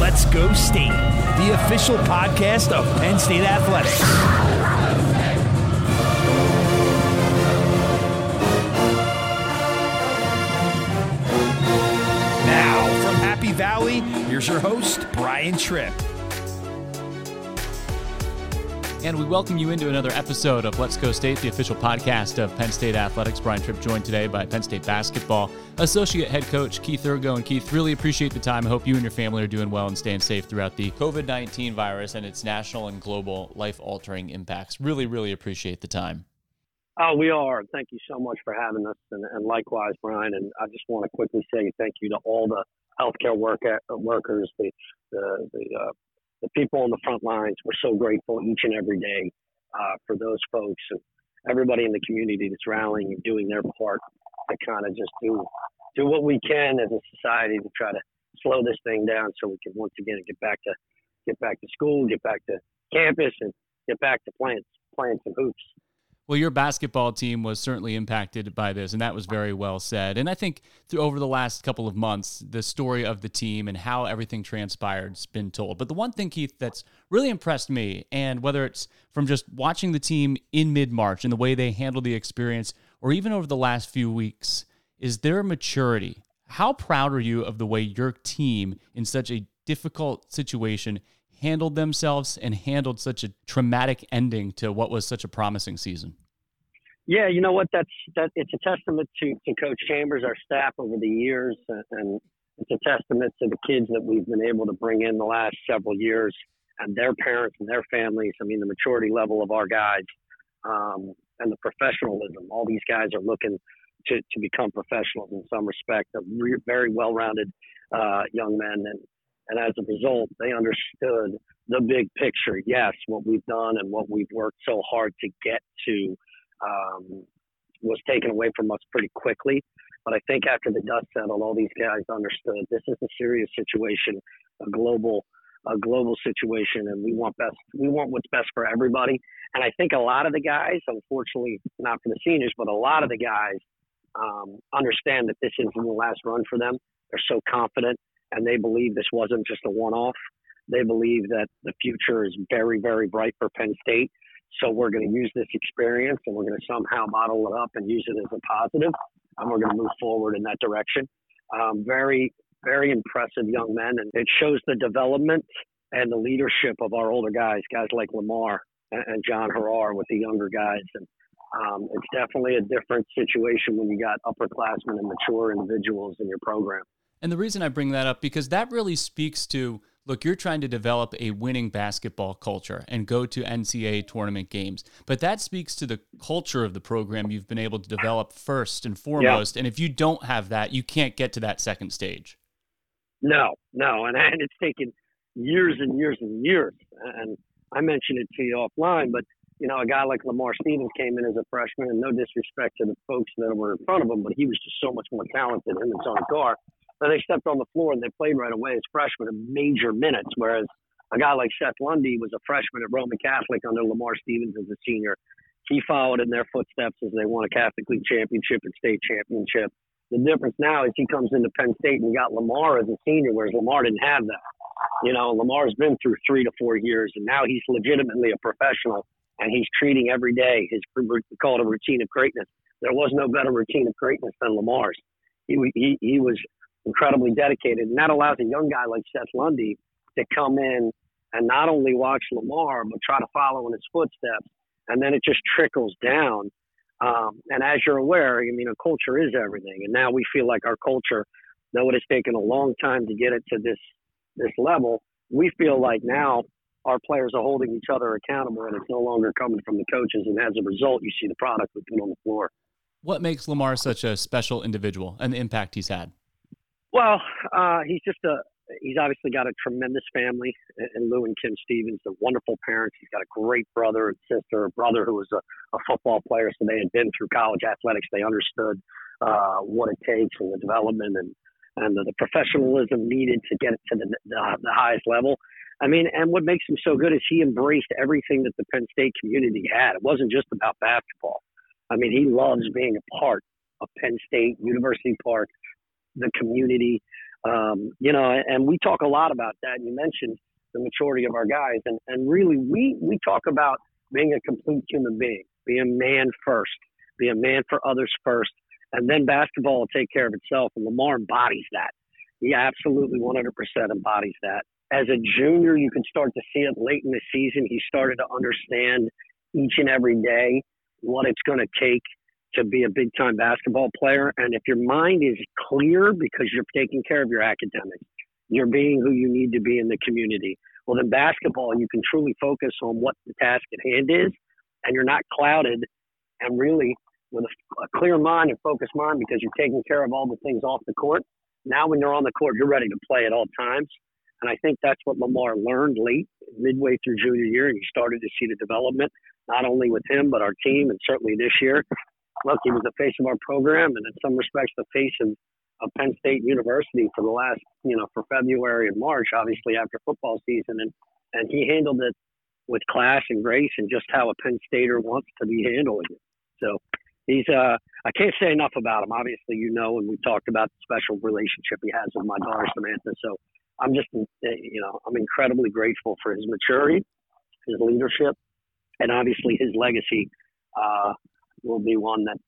Let's Go State, the official podcast of Penn State Athletics. Valley, here's your host, Brian Tripp. And we welcome you into another episode of Let's Go State, the official podcast of Penn State Athletics. Brian Tripp joined today by Penn State Basketball Associate Head Coach Keith Urgo. And Keith, really appreciate the time. I hope you and your family are doing well and staying safe throughout the COVID-19 virus and its national and global life-altering impacts. Really, really appreciate the time. Oh, we are. Thank you so much for having us. And likewise, Brian. And I just want to quickly say thank you to all the healthcare workers, the people on the front lines. We're so grateful each and every day for those folks and everybody in the community that's rallying and doing their part to kind of just do what we can as a society to try to slow this thing down so we can once again get back to school, get back to campus, and get back to playing some hoops. Well, your basketball team was certainly impacted by this, and that was very well said. And I think over the last couple of months, the story of the team and how everything transpired has been told. But the one thing, Keith, that's really impressed me, and whether it's from just watching the team in mid-March and the way they handled the experience, or even over the last few weeks, is their maturity. How proud are you of the way your team, in such a difficult situation, handled themselves and handled such a traumatic ending to what was such a promising season? Yeah, you know what? It's a testament to Coach Chambers, our staff over the years, and it's a testament to the kids that we've been able to bring in the last several years and their parents and their families. I mean, the maturity level of our guys and the professionalism. All these guys are looking to become professionals in some respect. They're very well-rounded young men, and as a result, they understood the big picture. Yes, what we've done and what we've worked so hard to get to was taken away from us pretty quickly. But I think after the dust settled, all these guys understood this is a serious situation, a global situation, and we want what's best for everybody. And I think a lot of the guys, unfortunately, not for the seniors, but a lot of the guys understand that this isn't the last run for them. They're so confident. And they believe this wasn't just a one-off. They believe that the future is very, very bright for Penn State. So we're going to use this experience and we're going to somehow bottle it up and use it as a positive. And we're going to move forward in that direction. Very, very impressive young men. And it shows the development and the leadership of our older guys like Lamar and John Harar with the younger guys. And it's definitely a different situation when you got upperclassmen and mature individuals in your program. And the reason I bring that up, because that really speaks to, look, you're trying to develop a winning basketball culture and go to NCAA tournament games. But that speaks to the culture of the program you've been able to develop first and foremost. Yeah. And if you don't have that, you can't get to that second stage. No. And it's taken years and years and years. And I mentioned it to you offline, but, you know, a guy like Lamar Stevens came in as a freshman, and no disrespect to the folks that were in front of him, but he was just so much more talented than Tony Carr. And they stepped on the floor and they played right away as freshmen in major minutes, whereas a guy like Seth Lundy was a freshman at Roman Catholic under Lamar Stevens as a senior. He followed in their footsteps as they won a Catholic League championship and state championship. The difference now is he comes into Penn State and got Lamar as a senior, whereas Lamar didn't have that. You know, Lamar's been through 3 to 4 years, and now he's legitimately a professional, and he's treating every day his called a routine of greatness. There was no better routine of greatness than Lamar's. He was incredibly dedicated, and that allows a young guy like Seth Lundy to come in and not only watch Lamar, but try to follow in his footsteps, and then it just trickles down. And as you're aware, I mean, a culture is everything, and now we feel like our culture, though it has taken a long time to get it to this level, we feel like now our players are holding each other accountable, and it's no longer coming from the coaches, and as a result, you see the product we put on the floor. What makes Lamar such a special individual and the impact he's had? Well, he's obviously got a tremendous family, and Lou and Kim Stevens, they're wonderful parents. He's got a great brother and sister, a brother who was a football player, so they had been through college athletics. They understood what it takes and the development and the professionalism needed to get it to the highest level. I mean, and what makes him so good is he embraced everything that the Penn State community had. It wasn't just about basketball. I mean, he loves being a part of Penn State, University Park, the community, You know, and we talk a lot about that. You mentioned the majority of our guys, and really we talk about being a complete human being, be a man first, be a man for others first, and then basketball will take care of itself. And Lamar embodies that. He absolutely 100% embodies that. As a junior, you can start to see it late in the season. He started to understand each and every day what it's going to take to be a big-time basketball player. And if your mind is clear because you're taking care of your academics, you're being who you need to be in the community, well, then basketball, you can truly focus on what the task at hand is, and you're not clouded, and really with a clear mind and focused mind because you're taking care of all the things off the court. Now when you're on the court, you're ready to play at all times. And I think that's what Lamar learned late, midway through junior year, and you started to see the development, not only with him but our team, and certainly this year. Look, he was the face of our program, and in some respects, the face of Penn State University for the last, for February and March, obviously after football season, and he handled it with class and grace and just how a Penn Stater wants to be handling it. So he's, I can't say enough about him. Obviously, and we talked about the special relationship he has with my daughter Samantha. So I'm just, I'm incredibly grateful for his maturity, his leadership, and obviously his legacy. Will be one that,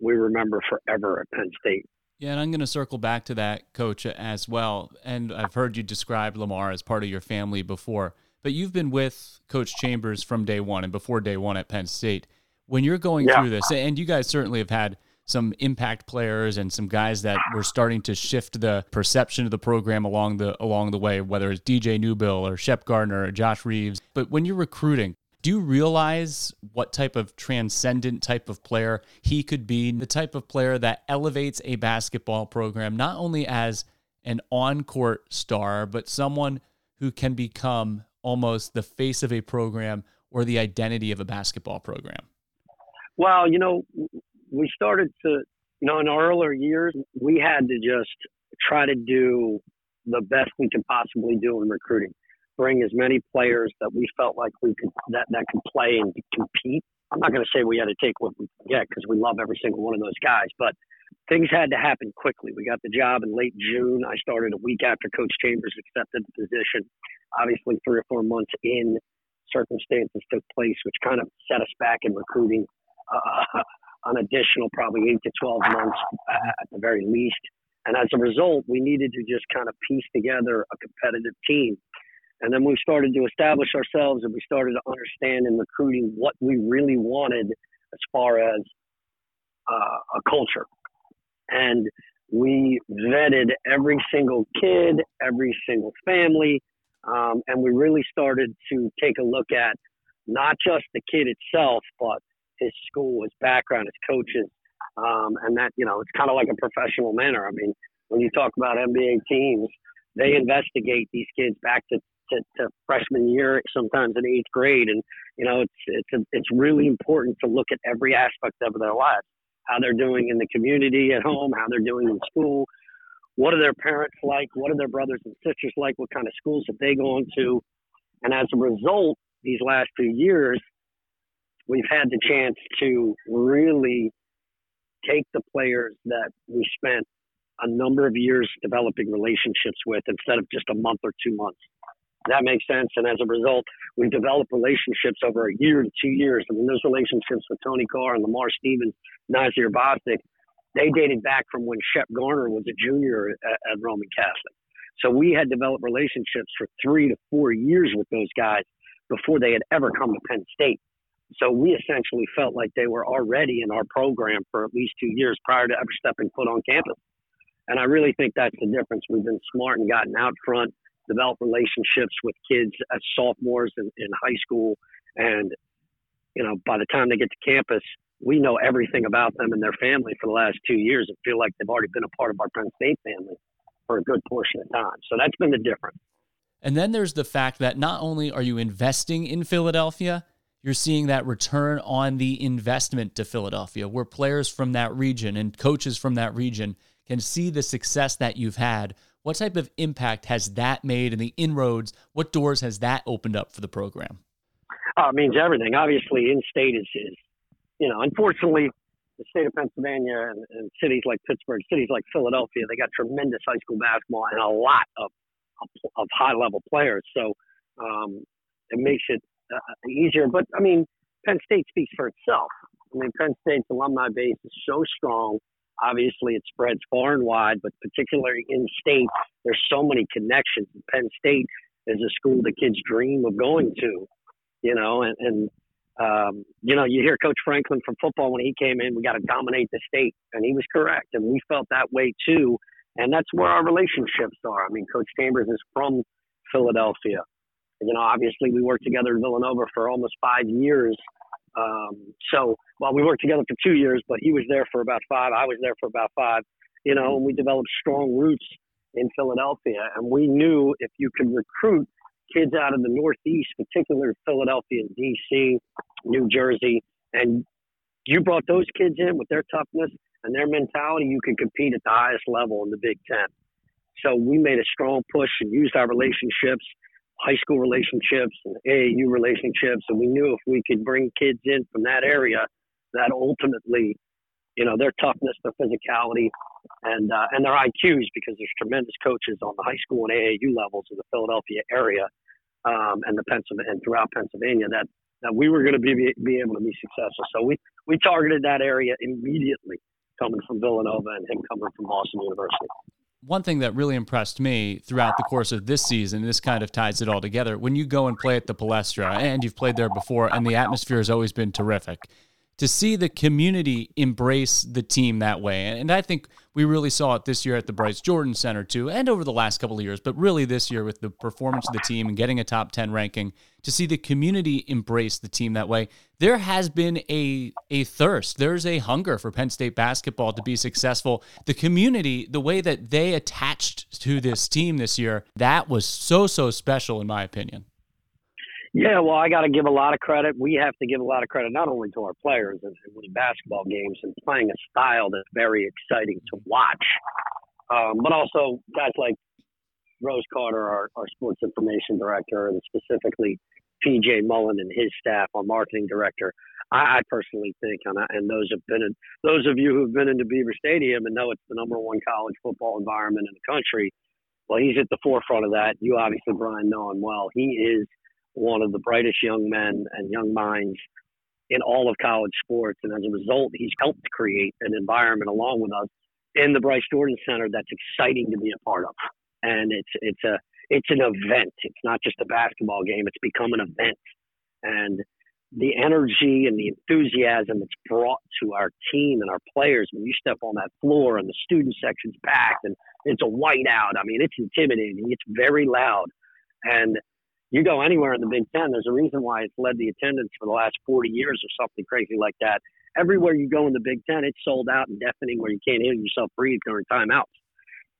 we remember forever at Penn State. Yeah, and I'm going to circle back to that, Coach, as well. And I've heard you describe Lamar as part of your family before, but you've been with Coach Chambers from day one and before day one at Penn State. When you're going through this, and you guys certainly have had some impact players and some guys that were starting to shift the perception of the program along the way, whether it's DJ Newbill or Shep Gardner or Josh Reeves. But when you're recruiting, do you realize what type of transcendent type of player he could be, the type of player that elevates a basketball program, not only as an on-court star, but someone who can become almost the face of a program or the identity of a basketball program? Well, we started to, in our earlier years, we had to just try to do the best we could possibly do in recruiting. Bring as many players that we felt like we could that could play and compete. I'm not going to say we had to take what we could get because we love every single one of those guys, but things had to happen quickly. We got the job in late June. I started a week after Coach Chambers accepted the position. Obviously, 3 or 4 months in, circumstances took place, which kind of set us back in recruiting an additional probably 8 to 12 months at the very least. And as a result, we needed to just kind of piece together a competitive team. And then we started to establish ourselves, and we started to understand in recruiting what we really wanted as far as a culture. And we vetted every single kid, every single family, and we really started to take a look at not just the kid itself, but his school, his background, his coaches, and that, it's kind of like a professional manner. I mean, when you talk about NBA teams, they investigate these kids back to freshman year, sometimes in 8th grade. And, it's really important to look at every aspect of their lives, how they're doing in the community at home, how they're doing in school, what are their parents like, what are their brothers and sisters like, what kind of schools have they gone to. And as a result, these last 2 years, we've had the chance to really take the players that we spent a number of years developing relationships with instead of just a month or 2 months. That makes sense. And as a result, we developed relationships over a year to 2 years. I mean, those relationships with Tony Carr and Lamar Stevens, Nazeer Bostic, they dated back from when Shep Gardner was a junior at Roman Catholic. So we had developed relationships for 3 to 4 years with those guys before they had ever come to Penn State. So we essentially felt like they were already in our program for at least 2 years prior to ever stepping foot on campus. And I really think that's the difference. We've been smart and gotten out front, developed relationships with kids as sophomores in high school. And, by the time they get to campus, we know everything about them and their family for the last 2 years and feel like they've already been a part of our Penn State family for a good portion of time. So that's been the difference. And then there's the fact that not only are you investing in Philadelphia, you're seeing that return on the investment to Philadelphia, where players from that region and coaches from that region can see the success that you've had. What type of impact has that made in the inroads? What doors has that opened up for the program? It means everything. Obviously, in-state is unfortunately, the state of Pennsylvania and cities like Pittsburgh, cities like Philadelphia, they got tremendous high school basketball and a lot of high-level players. So it makes it easier. But, I mean, Penn State speaks for itself. I mean, Penn State's alumni base is so strong. Obviously, it spreads far and wide, but particularly in-state, there's so many connections. Penn State is a school that kids dream of going to, you know, and you know, you hear Coach Franklin from football when he came in, we got to dominate the state, and he was correct, and we felt that way too, and that's where our relationships are. I mean, Coach Chambers is from Philadelphia. You know, obviously, we worked together in Villanova for almost 5 years. We worked together for 2 years, but he was there for about 5. I was there for about 5, you know, and we developed strong roots in Philadelphia. And we knew if you could recruit kids out of the Northeast, particularly Philadelphia, DC, New Jersey, and you brought those kids in with their toughness and their mentality, you could compete at the highest level in the Big Ten. So we made a strong push and used our relationships, high school relationships and AAU relationships. And we knew if we could bring kids in from that area, that ultimately, you know, their toughness, their physicality, and their IQs, because there's tremendous coaches on the high school and AAU levels in the Philadelphia area and throughout Pennsylvania that we were going to be able to be successful. So we targeted that area immediately, coming from Villanova and him coming from Boston University. One thing that really impressed me throughout the course of this season, this kind of ties it all together, when you go and play at the Palestra, and you've played there before, and the atmosphere has always been terrific, to see the community embrace the team that way. And I think we really saw it this year at the Bryce Jordan Center too, and over the last couple of years, but really this year with the performance of the team and getting a top 10 ranking, to see the community embrace the team that way. There has been a thirst. There's a hunger for Penn State basketball to be successful. The community, the way that they attached to this team this year, that was so, so special in my opinion. Yeah, well, I got to give a lot of credit. We have to give a lot of credit not only to our players and winning basketball games and playing a style that's very exciting to watch, but also guys like Rose Carter, our sports information director, and specifically P.J. Mullen and his staff, our marketing director. I personally think, and those of you who've been into Beaver Stadium and know it's the number one college football environment in the country, well, he's at the forefront of that. You obviously, Brian, know him well. He is one of the brightest young men and young minds in all of college sports. And as a result, he's helped create an environment along with us in the Bryce Jordan Center that's exciting to be a part of. And it's an event. It's not just a basketball game. It's become an event. And the energy and the enthusiasm that's brought to our team and our players when you step on that floor and the student section's packed and it's a whiteout. I mean, it's intimidating. It's very loud. And you go anywhere in the Big Ten, there's a reason why it's led the attendance for the last 40 years or something crazy like that. Everywhere you go in the Big Ten, it's sold out and deafening where you can't hear yourself breathe during timeouts.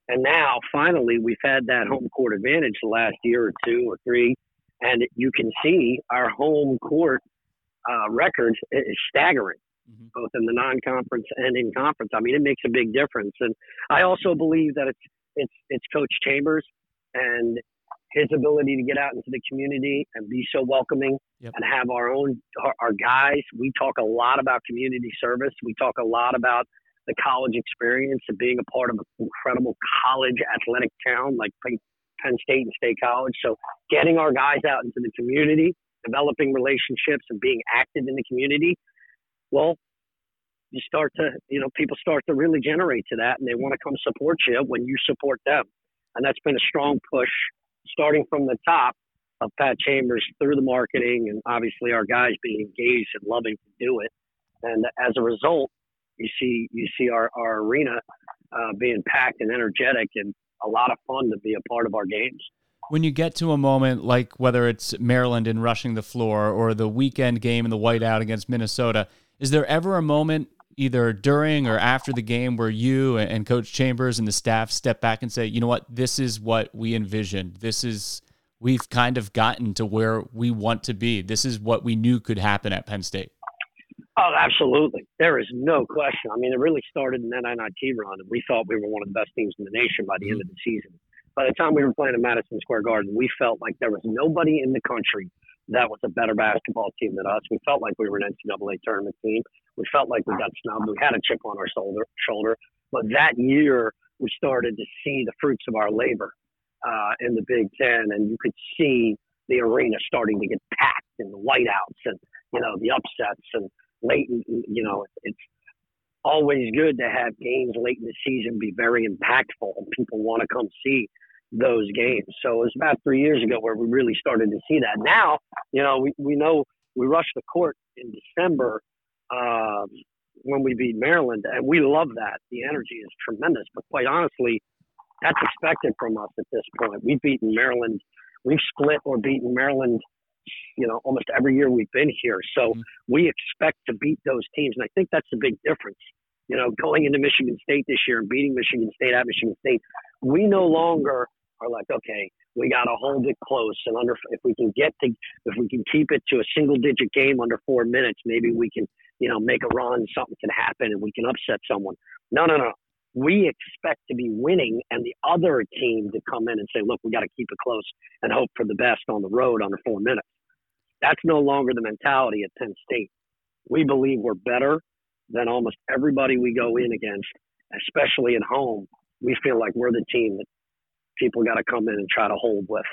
And now, finally, we've had that home court advantage the last year or 2 or 3, and you can see our home court record is staggering, both in the non-conference and in conference. I mean, it makes a big difference. And I also believe that it's Coach Chambers and his ability to get out into the community and be so welcoming and have our guys. We talk a lot about community service. We talk a lot about the college experience and being a part of an incredible college athletic town like Penn State and State College. So getting our guys out into the community, developing relationships and being active in the community, well, you start to, you know, people start to really generate to that and they want to come support you when you support them. And that's been a strong push starting from the top of Pat Chambers through the marketing and obviously our guys being engaged and loving to do it. And as a result, you see our arena being packed and energetic and a lot of fun to be a part of our games. When you get to a moment like whether it's Maryland in rushing the floor or the weekend game in the whiteout against Minnesota, is there ever a moment either during or after the game where you and Coach Chambers and the staff step back and say, you know what, this is what we envisioned. This is, we've kind of gotten to where we want to be. This is what we knew could happen at Penn State. Oh, absolutely. There is no question. I mean, it really started in that NIT run, and we thought we were one of the best teams in the nation by the end of the season. By the time we were playing at Madison Square Garden, we felt like there was nobody in the country that was a better basketball team than us. We felt like we were an NCAA tournament team. We felt like we got snubbed. We had a chip on our shoulder. But that year, we started to see the fruits of our labor in the Big Ten, and you could see the arena starting to get packed and the whiteouts and, you know, the upsets and late, you know, it's always good to have games late in the season be very impactful and people want to come see those games. So it was about 3 years ago where we really started to see that. Now, you know, we know we rushed the court in December when we beat Maryland, and we love that. The energy is tremendous, but quite honestly, that's expected from us at this point. We've beaten Maryland. We've split or beaten Maryland, you know, almost every year we've been here. So we expect to beat those teams, and I think that's the big difference. You know, going into Michigan State this year and beating Michigan State at Michigan State, we no longer are like, okay, we got to hold it close and under. If we can keep it to a single-digit game under 4 minutes, maybe we can, you know, make a run, something can happen, and we can upset someone. No. We expect to be winning and the other team to come in and say, look, we got to keep it close and hope for the best on the road under 4 minutes. That's no longer the mentality at Penn State. We believe we're better than almost everybody we go in against, especially at home. We feel like we're the team that people got to come in and try to hold with.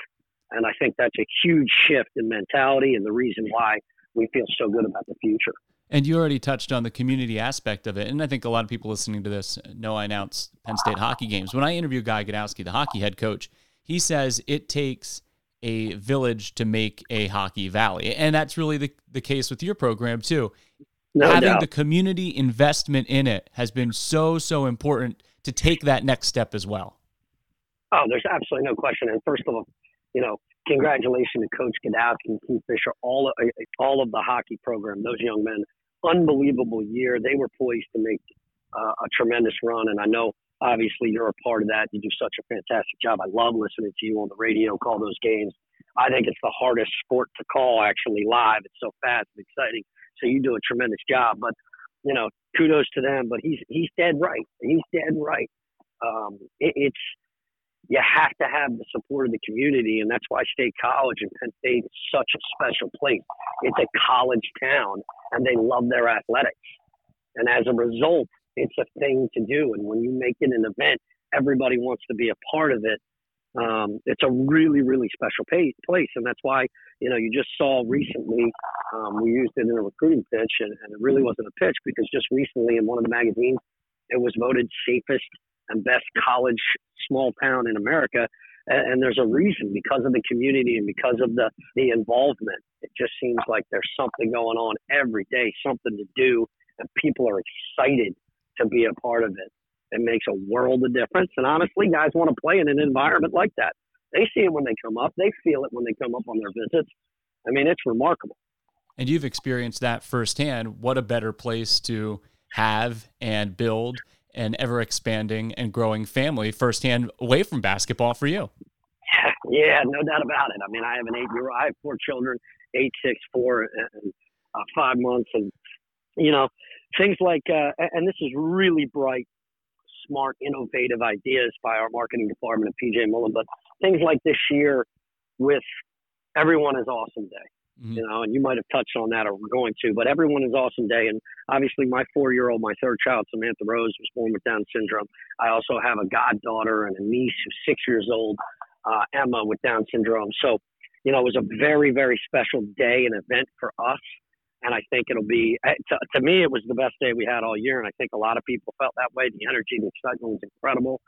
And I think that's a huge shift in mentality and the reason why we feel so good about the future. And you already touched on the community aspect of it. And I think a lot of people listening to this know I announce Penn State hockey games. When I interview Guy Gadowsky, the hockey head coach, he says it takes a village to make a hockey valley. And that's really the case with your program too. No Having doubt. The community investment in it has been so important to take that next step as well. Oh, there's absolutely no question. And first of all, you know, congratulations to Coach Gadowsky and Keith Fisher, all of the hockey program. Those young men, unbelievable year. They were poised to make a tremendous run. And I know, obviously, you're a part of that. You do such a fantastic job. I love listening to you on the radio call those games. I think it's the hardest sport to call, actually, live. It's so fast and exciting. So you do a tremendous job. But, you know, kudos to them. But he's dead right. He's dead right. You have to have the support of the community, and that's why State College and Penn State is such a special place. It's a college town, and they love their athletics. And as a result, it's a thing to do. And when you make it an event, everybody wants to be a part of it. It's a really, really special place. And that's why, you know, you just saw recently, we used it in a recruiting pitch, and it really wasn't a pitch because just recently in one of the magazines, it was voted safest and best college small town in America. And there's a reason, because of the community and because of the involvement. It just seems like there's something going on every day, something to do, and people are excited to be a part of it. It makes a world of difference. And honestly, guys want to play in an environment like that. They see it when they come up. They feel it when they come up on their visits. I mean, it's remarkable. And you've experienced that firsthand. What a better place to have and build an ever-expanding and growing family firsthand away from basketball for you. Yeah, no doubt about it. I mean, I have an 8-year-old. I have 4 children, 8, 6, 4, and 5 months. And, you know, things like and this is really bright, smart, innovative ideas by our marketing department at PJ Mullen, but things like this year with Everyone is Awesome Day, you know, and you might have touched on that or we're going to, but Everyone is Awesome Day. And obviously my 4-year-old, my third child, Samantha Rose, was born with Down syndrome. I also have a goddaughter and a niece who's 6 years old, Emma, with Down syndrome. So, you know, it was a very, very special day and event for us. And I think it'll be, to me, it was the best day we had all year. And I think a lot of people felt that way. The energy, the excitement was incredible.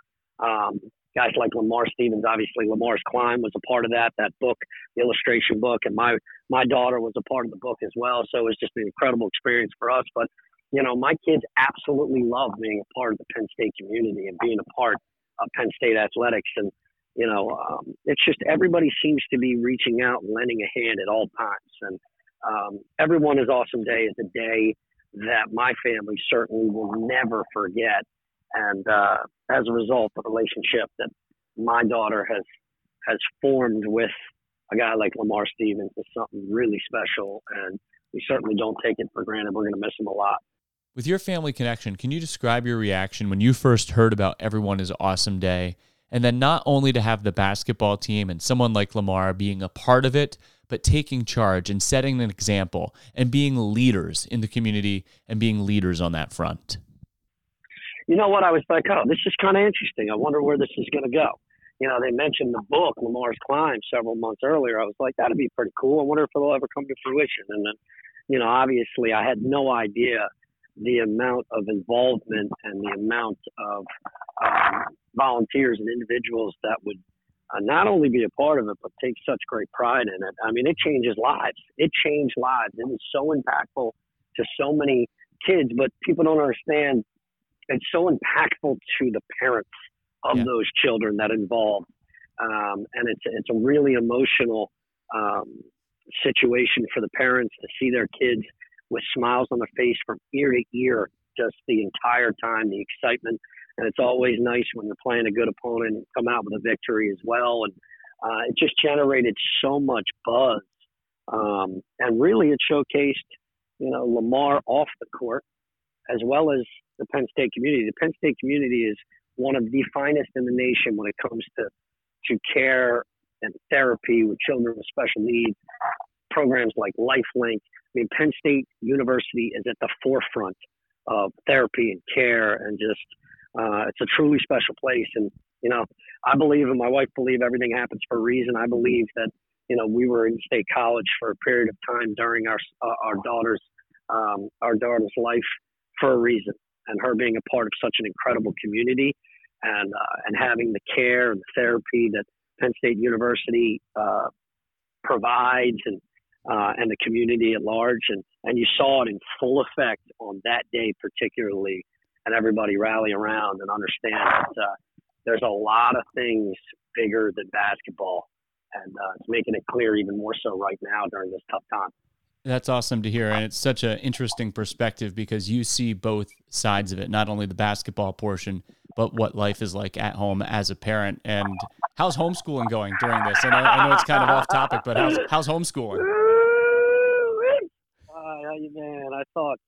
Guys like Lamar Stevens, obviously Lamar's Climb was a part of that, that book, the illustration book. And my daughter was a part of the book as well. So it was just an incredible experience for us. But, you know, my kids absolutely love being a part of the Penn State community and being a part of Penn State athletics. And, you know, it's just everybody seems to be reaching out and lending a hand at all times. And, Everyone is Awesome Day is a day that my family certainly will never forget. And as a result, the relationship that my daughter has formed with a guy like Lamar Stevens is something really special. And we certainly don't take it for granted. We're going to miss him a lot. With your family connection, can you describe your reaction when you first heard about Everyone is Awesome Day? And then not only to have the basketball team and someone like Lamar being a part of it, but taking charge and setting an example and being leaders in the community and being leaders on that front? You know what? I was like, oh, this is kind of interesting. I wonder where this is going to go. You know, they mentioned the book, Lamar's Climb, several months earlier. I was like, that'd be pretty cool. I wonder if it'll ever come to fruition. And then, you know, obviously I had no idea the amount of involvement and the amount of volunteers and individuals that would not only be a part of it, but take such great pride in it. I mean, it changes lives. It changed lives. It was so impactful to so many kids, but people don't understand. It's so impactful to the parents of those children that involved. And it's a really emotional situation for the parents to see their kids with smiles on their face from ear to ear, just the entire time, the excitement. And it's always nice when you're playing a good opponent and come out with a victory as well. And it just generated so much buzz. And really it showcased, you know, Lamar off the court as well as the Penn State community. The Penn State community is one of the finest in the nation when it comes to care and therapy with children with special needs, programs like LifeLink. I mean, Penn State University is at the forefront of therapy and care, and just it's a truly special place. And, you know, I believe, and my wife believe, everything happens for a reason. I believe that, you know, we were in state college for a period of time during our daughter's life for a reason, and her being a part of such an incredible community and having the care and the therapy that Penn State University provides and the community at large. And you saw it in full effect on that day particularly, and everybody rally around and understand that there's a lot of things bigger than basketball, and it's making it clear even more so right now during this tough time. That's awesome to hear, and it's such an interesting perspective because you see both sides of it, not only the basketball portion, but what life is like at home as a parent. And how's homeschooling going during this? And I know it's kind of off topic, but how's homeschooling? Man, I thought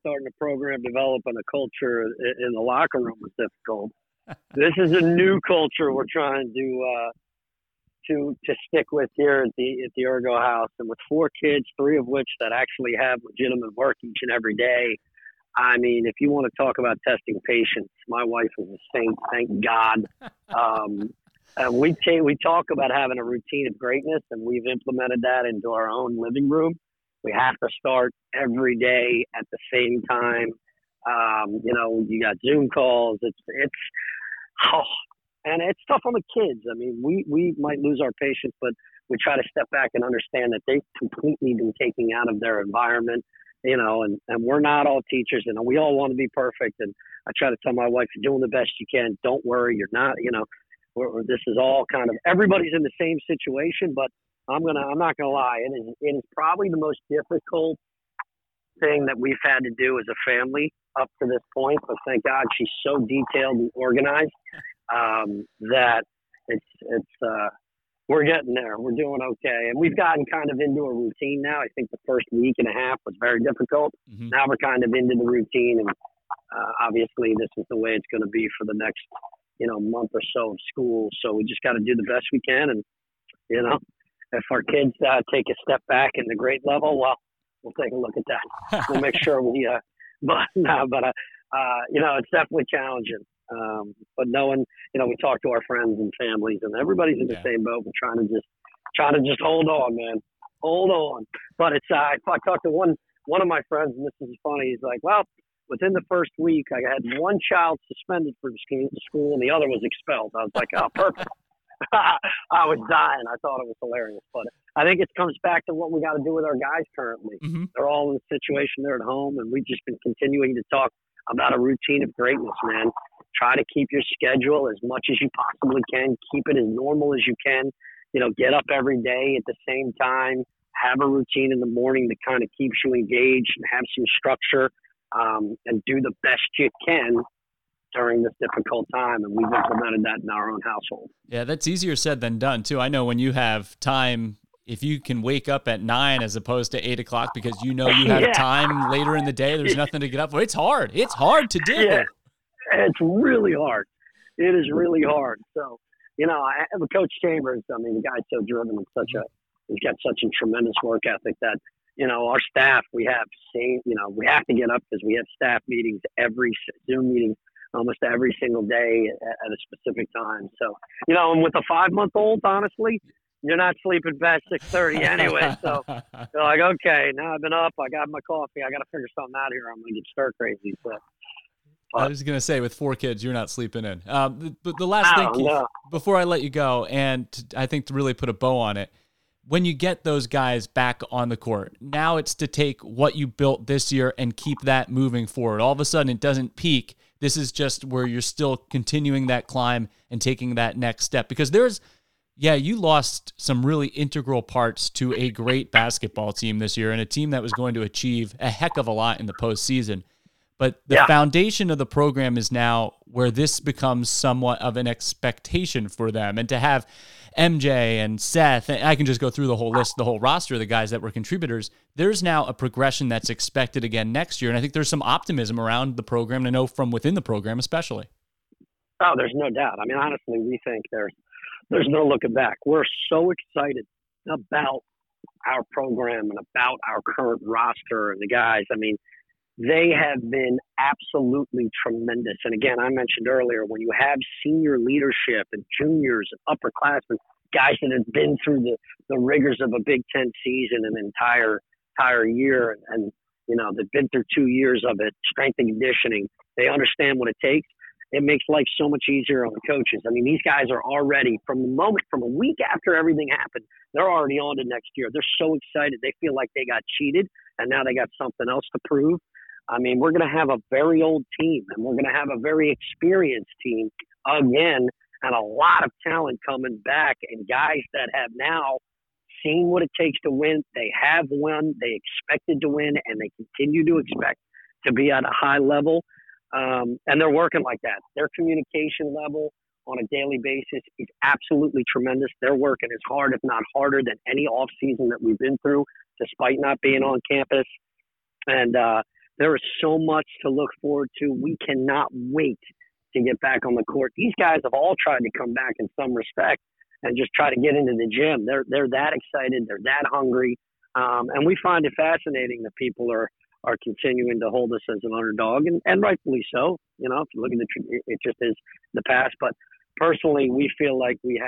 starting a program, developing a culture in the locker room was difficult. This is a new culture we're trying to stick with here at the Urgo house, and with four kids, three of which that actually have legitimate work each and every day. I mean, if you want to talk about testing patience, my wife is a saint, thank God. And we talk about having a routine of greatness, and we've implemented that into our own living room. We have to start every day at the same time. You know, you got Zoom calls. And it's tough on the kids. I mean, we might lose our patience, but we try to step back and understand that they've completely been taken out of their environment, you know, and we're not all teachers, and we all want to be perfect. And I try to tell my wife, you're doing the best you can. Don't worry. You're not, you know, this is all kind of, everybody's in the same situation, but I'm not going to lie. It is probably the most difficult thing that we've had to do as a family up to this point. But thank God she's so detailed and organized. That it's we're getting there. We're doing okay. And we've gotten kind of into a routine now. I think the first week and a half was very difficult. Mm-hmm. Now we're kind of into the routine, and obviously this is the way it's going to be for the next, you know, month or so of school. So we just got to do the best we can. And, you know, if our kids take a step back in the grade level, well, we'll take a look at that. We'll make sure we, you know, it's definitely challenging. But knowing, you know, we talk to our friends and families, and everybody's in the same boat. We're trying to just hold on. But it's I talked to one of my friends, and this is funny. He's like, well, within the first week, I had one child suspended from school, and the other was expelled. I was like, oh, perfect. I was dying. I thought it was hilarious, but I think it comes back to what we got to do with our guys currently. Mm-hmm. They're all in the situation. They're at home, and we've just been continuing to talk about a routine of greatness, man. Try to keep your schedule as much as you possibly can. Keep it as normal as you can. You know, get up every day at the same time. Have a routine in the morning that kind of keeps you engaged and have some structure, and do the best you can during this difficult time. And we've implemented that in our own household. Yeah, that's easier said than done, too. I know when you have time, if you can wake up at 9 as opposed to 8 o'clock because you know you have time later in the day, there's nothing to get up for. It's hard. It's hard to do. Yeah. It's really hard. It is really hard. So, you know, Coach Chambers, I mean, the guy's so driven and such a He's got such a tremendous work ethic that, you know, our staff, we have to get up because we have staff meetings, Zoom meetings almost every single day at a specific time. So, you know, and with a 5-month-old, honestly, you're not sleeping past 6:30 anyway. So you're like, okay, now I've been up, I got my coffee, I got to figure something out here. I'm going to get stir crazy. But I was going to say, with 4 kids, you're not sleeping in. But the last thing, Keith, before I let you go, and I think to really put a bow on it, when you get those guys back on the court, now it's to take what you built this year and keep that moving forward. All of a sudden, it doesn't peak. This is just where you're still continuing that climb and taking that next step. Because you lost some really integral parts to a great basketball team this year and a team that was going to achieve a heck of a lot in the postseason. But the foundation of the program is now where this becomes somewhat of an expectation for them. And to have MJ and Seth, and I can just go through the whole list, the whole roster of the guys that were contributors, there's now a progression that's expected again next year. And I think there's some optimism around the program, and I know from within the program especially. Oh, there's no doubt. I mean, honestly, we think there's no looking back. We're so excited about our program and about our current roster and the guys. I mean, they have been absolutely tremendous. And again, I mentioned earlier, when you have senior leadership and juniors and upperclassmen, guys that have been through the rigors of a Big Ten season, an entire year, and you know, they've been through 2 years of it, strength and conditioning, they understand what it takes. It makes life so much easier on the coaches. I mean, these guys are already, from a week after everything happened, they're already on to next year. They're so excited. They feel like they got cheated, and now they got something else to prove. I mean, we're going to have a very old team, and we're going to have a very experienced team again, and a lot of talent coming back, and guys that have now seen what it takes to win. They have won, they expected to win, and they continue to expect to be at a high level. And they're working like that. Their communication level on a daily basis is absolutely tremendous. They're working as hard, if not harder, than any off season that we've been through, despite not being on campus. And, there is so much to look forward to. We cannot wait to get back on the court. These guys have all tried to come back in some respect and just try to get into the gym. They're that excited. They're that hungry. And we find it fascinating that people are continuing to hold us as an underdog, and rightfully so. You know, if you look at it just is the past. But personally, we feel like we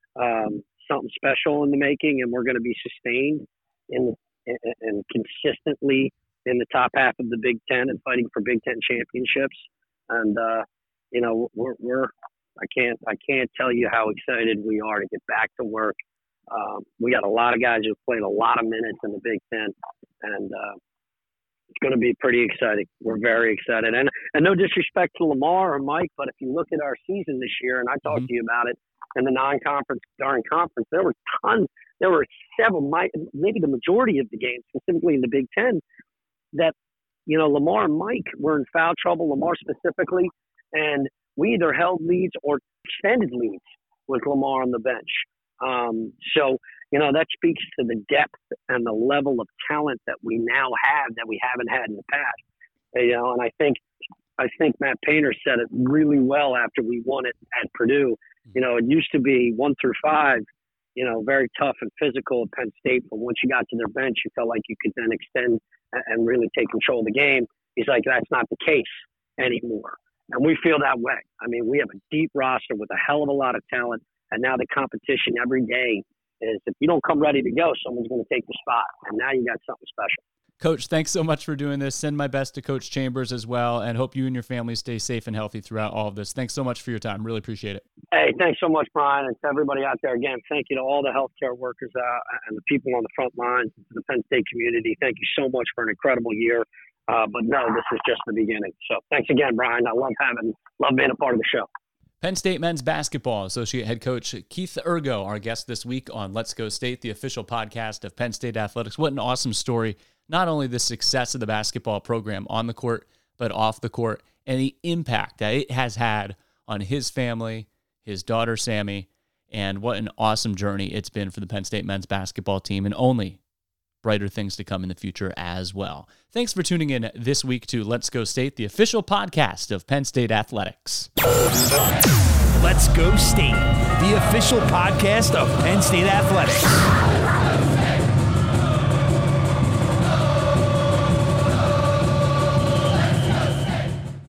have something special in the making, and we're going to be sustained and consistently in the top half of the Big Ten and fighting for Big Ten championships. And, you know, I can't tell you how excited we are to get back to work. We got a lot of guys who played a lot of minutes in the Big Ten, and it's going to be pretty exciting. We're very excited. And no disrespect to Lamar or Mike, but if you look at our season this year, and I talked to you about it, in the non-conference, during conference, there were several, maybe the majority of the games, specifically in the Big Ten, that, you know, Lamar and Mike were in foul trouble, Lamar specifically, and we either held leads or extended leads with Lamar on the bench. So, you know, that speaks to the depth and the level of talent that we now have that we haven't had in the past. You know, and I think Matt Painter said it really well after we won it at Purdue. You know, it used to be 1 through 5, you know, very tough and physical at Penn State. But once you got to their bench, you felt like you could then extend and really take control of the game. He's like, that's not the case anymore. And we feel that way. I mean, we have a deep roster with a hell of a lot of talent. And now the competition every day is, if you don't come ready to go, someone's going to take the spot. And now you got something special. Coach, thanks so much for doing this. Send my best to Coach Chambers as well, and hope you and your family stay safe and healthy throughout all of this. Thanks so much for your time. Really appreciate it. Hey, thanks so much, Brian, and to everybody out there. Again, thank you to all the healthcare workers and the people on the front lines, the Penn State community. Thank you so much for an incredible year. But no, this is just the beginning. So thanks again, Brian. I love being a part of the show. Penn State men's basketball associate head coach Keith Urgo, our guest this week on Let's Go State, the official podcast of Penn State athletics. What an awesome story. Not only the success of the basketball program on the court, but off the court, and the impact that it has had on his family, his daughter, Sammy, and what an awesome journey it's been for the Penn State men's basketball team, and only brighter things to come in the future as well. Thanks for tuning in this week to Let's Go State, the official podcast of Penn State athletics. Let's Go State, the official podcast of Penn State athletics.